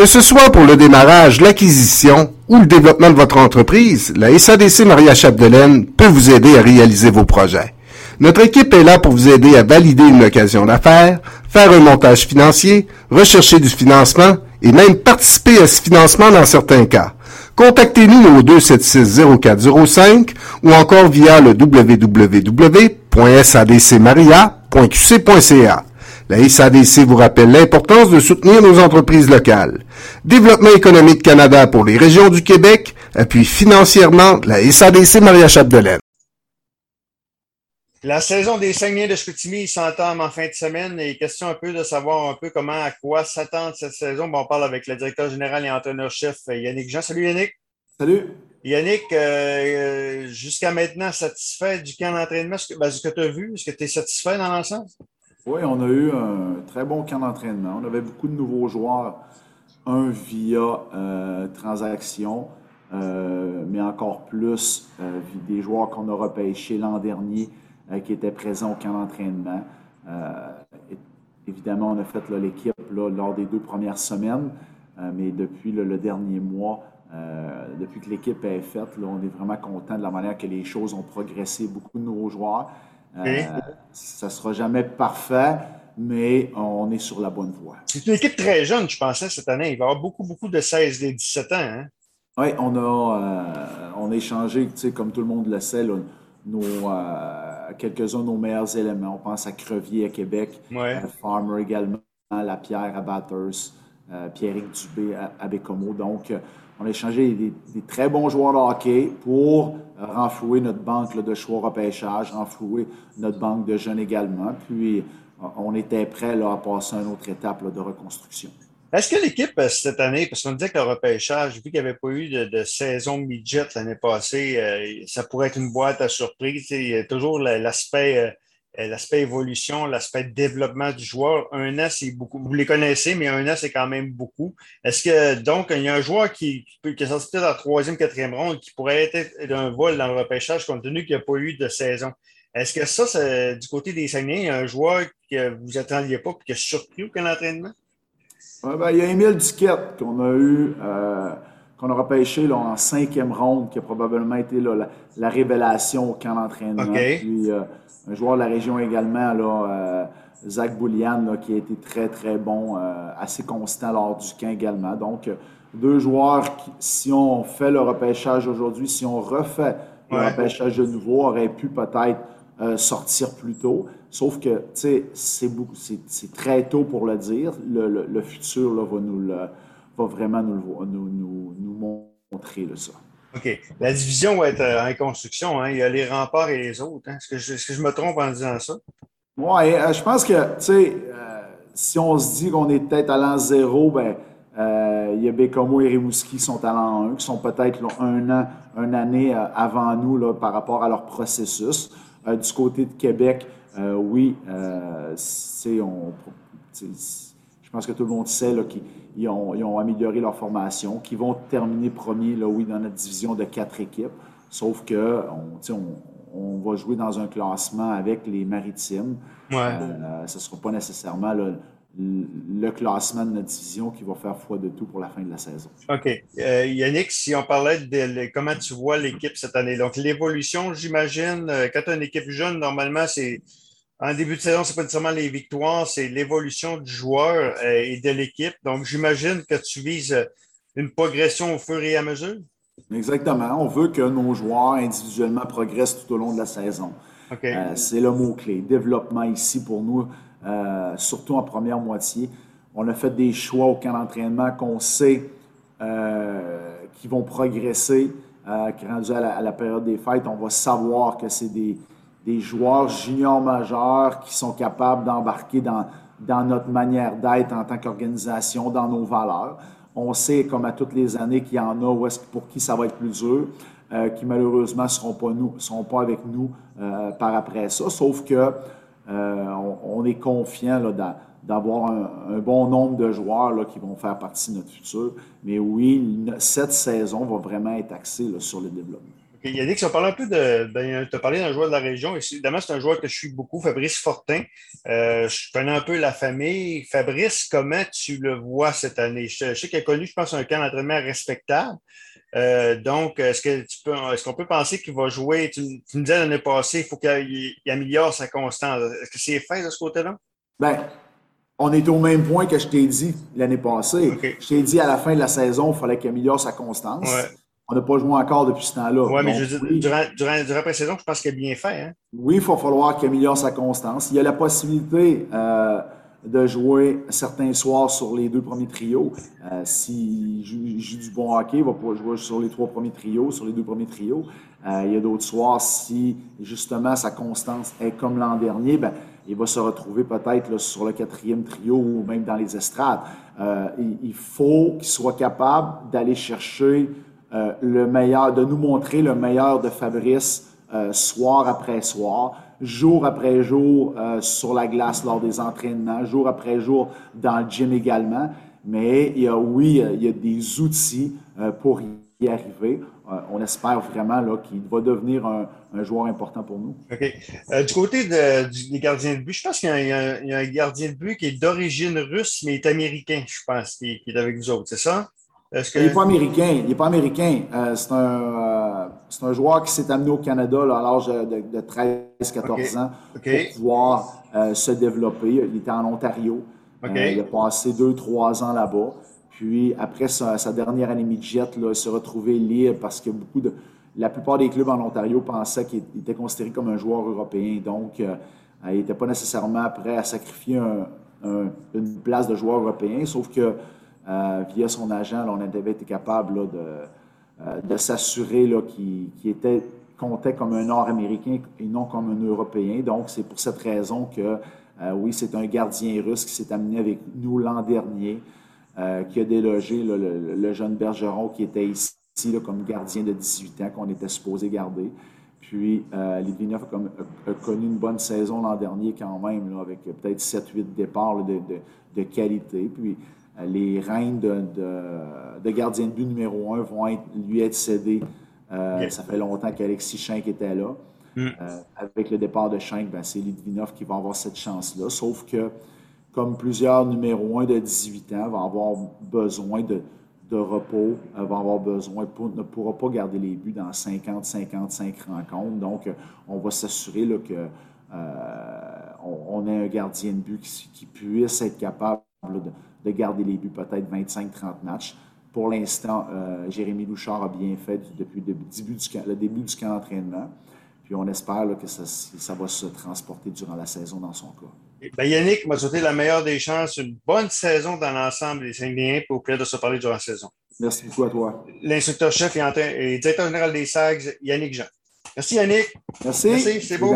Que ce soit pour le démarrage, l'acquisition ou le développement de votre entreprise, la SADC Maria Chapdelaine peut vous aider à réaliser vos projets. Notre équipe est là pour vous aider à valider une occasion d'affaires, faire un montage financier, rechercher du financement et même participer à ce financement dans certains cas. Contactez-nous au 276-0405 ou encore via le www.sadcmaria.qc.ca. La SADC vous rappelle l'importance de soutenir nos entreprises locales. Développement économique Canada pour les régions du Québec appuie financièrement la SADC Maria Chapdelaine. La saison des Saguenéens de Chicoutimi s'entame en fin de semaine et question un peu de savoir un peu comment, à quoi s'attendre cette saison. Bon, on parle avec le directeur général et entraîneur-chef Yannick Jean. Salut Yannick. Salut. Yannick, jusqu'à maintenant satisfait du camp d'entraînement, ce que tu as vu, est-ce que tu es satisfait dans l'ensemble? Oui, on a eu un très bon camp d'entraînement. On avait beaucoup de nouveaux joueurs, via transaction, mais encore plus des joueurs qu'on a repêchés l'an dernier qui étaient présents au camp d'entraînement. Évidemment, on a fait l'équipe lors des 2 premières semaines, mais depuis le dernier mois, depuis que l'équipe est faite, on est vraiment content de la manière que les choses ont progressé. Beaucoup de nouveaux joueurs. Ça ne sera jamais parfait, mais on est sur la bonne voie. C'est une équipe très jeune, je pensais, cette année. Il va y avoir beaucoup de 16 et 17 ans. Hein? Oui, on a échangé, comme tout le monde le sait, quelques-uns de nos meilleurs éléments. On pense à Crevier à Québec, à Farmer également, à La Pierre à Bathurst, Pierre Dubé à Bécomo. Donc, on a échangé des très bons joueurs de hockey pour renflouer notre banque de choix repêchage, renflouer notre banque de jeunes également. Puis, on était prêt à passer à une autre étape de reconstruction. Est-ce que l'équipe, cette année, parce qu'on disait que le repêchage, vu qu'il n'y avait pas eu de saison midget l'année passée, ça pourrait être une boîte à surprise. Il y a toujours l'aspect évolution, l'aspect développement du joueur. 1 an, c'est beaucoup. Vous les connaissez, mais 1 an, c'est quand même beaucoup. Est-ce que, donc, il y a un joueur qui est sorti peut-être en 3e, 4e ronde, qui pourrait être d'un vol dans le repêchage, compte tenu qu'il n'y a pas eu de saison? Est-ce que ça, c'est, du côté des Saguenay, il y a un joueur que vous attendiez pas et qui a surpris aucun entraînement? Il y a Émile Duquette qu'on a repêché en 5e ronde, qui a probablement été la révélation au camp d'entraînement. Okay. Puis un joueur de la région également, Zach Bouliane, qui a été très, très bon, assez constant lors du camp également. Donc, 2 joueurs qui, si on fait le repêchage aujourd'hui, si on refait le repêchage de nouveau, auraient pu peut-être sortir plus tôt. Sauf que, tu sais, c'est très tôt pour le dire. Le futur va vraiment nous montrer ça. OK. La division va être en construction. Hein? Il y a les Remparts et les autres. Hein? Est-ce que je me trompe en disant ça? Oui, je pense que, tu sais, si on se dit qu'on est peut-être allant 0, bien, il y a Bécomo et Rimouski qui sont allant 1, qui sont peut-être une année avant nous par rapport à leur processus. Du côté de Québec, je pense que tout le monde sait qu'ils ont amélioré leur formation, qu'ils vont terminer premier dans notre division de 4 équipes, sauf qu'on va jouer dans un classement avec les Maritimes. Ce ne sera pas nécessairement le classement de notre division qui va faire foi de tout pour la fin de la saison. OK. Yannick, si on parlait comment tu vois l'équipe cette année, donc l'évolution, j'imagine, quand tu as une équipe jeune, normalement, en début de saison, c'est pas nécessairement les victoires, c'est l'évolution du joueur et de l'équipe. Donc, j'imagine que tu vises une progression au fur et à mesure? Exactement. On veut que nos joueurs individuellement progressent tout au long de la saison. Okay. C'est le mot-clé. Développement ici pour nous. Surtout en première moitié. On a fait des choix au camp d'entraînement qu'on sait qui vont progresser. Rendu à la période des fêtes, on va savoir que c'est des joueurs juniors majeurs qui sont capables d'embarquer dans notre manière d'être en tant qu'organisation, dans nos valeurs. On sait, comme à toutes les années, qu'il y en a pour qui ça va être plus dur, qui malheureusement ne seront pas avec nous par après ça, sauf que on est confiant d'avoir un bon nombre de joueurs qui vont faire partie de notre futur. Mais oui, cette saison va vraiment être axée sur le développement. Yannick, si on parle un peu de tu as parlé d'un joueur de la région, évidemment, c'est un joueur que je suis beaucoup, Fabrice Fortin. Je connais un peu la famille. Fabrice, comment tu le vois cette année? Je sais qu'il a connu, je pense, un camp d'entraînement respectable. Donc, est-ce qu'on peut penser qu'il va jouer? Tu me disais l'année passée, il faut qu'il améliore sa constance. Est-ce que c'est fait de ce côté-là? Bien, on est au même point que je t'ai dit l'année passée. Okay. Je t'ai dit à la fin de la saison, il fallait qu'il améliore sa constance. Ouais. On n'a pas joué encore depuis ce temps-là. Ouais, mais durant la pré-saison, je pense qu'il est bien fait. Hein? Oui, il va falloir qu'il améliore sa constance. Il y a la possibilité de jouer certains soirs sur les deux premiers trios. S'il joue du bon hockey, il va pouvoir jouer sur les trois premiers trios, sur les deux premiers trios. Il y a d'autres soirs, si justement sa constance est comme l'an dernier, ben, il va se retrouver peut-être là, sur le quatrième trio ou même dans les estrades. Il faut qu'il soit capable d'aller chercher... le meilleur, de nous montrer le meilleur de Fabrice soir après soir, jour après jour sur la glace lors des entraînements, jour après jour dans le gym également. Mais il y a des outils pour y arriver. On espère vraiment là, qu'il va devenir un joueur important pour nous. OK. Du côté des gardiens de but, je pense qu'il y a un gardien de but qui est d'origine russe, mais il est américain, je pense, qui est avec vous autres, c'est ça? Il n'est pas américain. C'est un joueur qui s'est amené au Canada là, à l'âge de 13-14 ans pour pouvoir se développer. Il était en Ontario. Okay. Il a passé 2-3 ans là-bas. Puis après sa dernière année midget, là, il s'est retrouvé libre parce que la plupart des clubs en Ontario pensaient qu'il était considéré comme un joueur européen. Donc, il n'était pas nécessairement prêt à sacrifier une place de joueur européen, sauf que via son agent, là, on avait été capable là, de s'assurer là, qu'il comptait comme un Nord-Américain et non comme un Européen. Donc, c'est pour cette raison que, oui, c'est un gardien russe qui s'est amené avec nous l'an dernier, qui a délogé là, le jeune Bergeron qui était ici là, comme gardien de 18 ans qu'on était supposé garder. Puis, Litvinov a connu une bonne saison l'an dernier quand même, là, avec peut-être 7-8 départs là, de qualité. Puis, les règnes de gardien de but numéro 1 vont lui être cédés. Ça fait longtemps qu'Alexis Shank était là. Avec le départ de Shank, ben, c'est Litvinov qui va avoir cette chance-là. Sauf que, comme plusieurs numéro 1 de 18 ans, va avoir besoin de repos, ne pourra pas garder les buts dans 50-55 rencontres. Donc, on va s'assurer là, que on ait un gardien de but qui puisse être capable de garder les buts peut-être 25-30 matchs. Pour l'instant, Jérémy Louchard a bien fait depuis le début du camp d'entraînement. Puis on espère là, que ça va se transporter durant la saison dans son cas. Ben Yannick m'a souhaité la meilleure des chances, une bonne saison dans l'ensemble des Saguenéens pour plaisir de se parler durant la saison. Merci beaucoup à toi. L'instructeur-chef et directeur général des SAGS, Yannick Jean. Merci Yannick. Merci. C'est beau.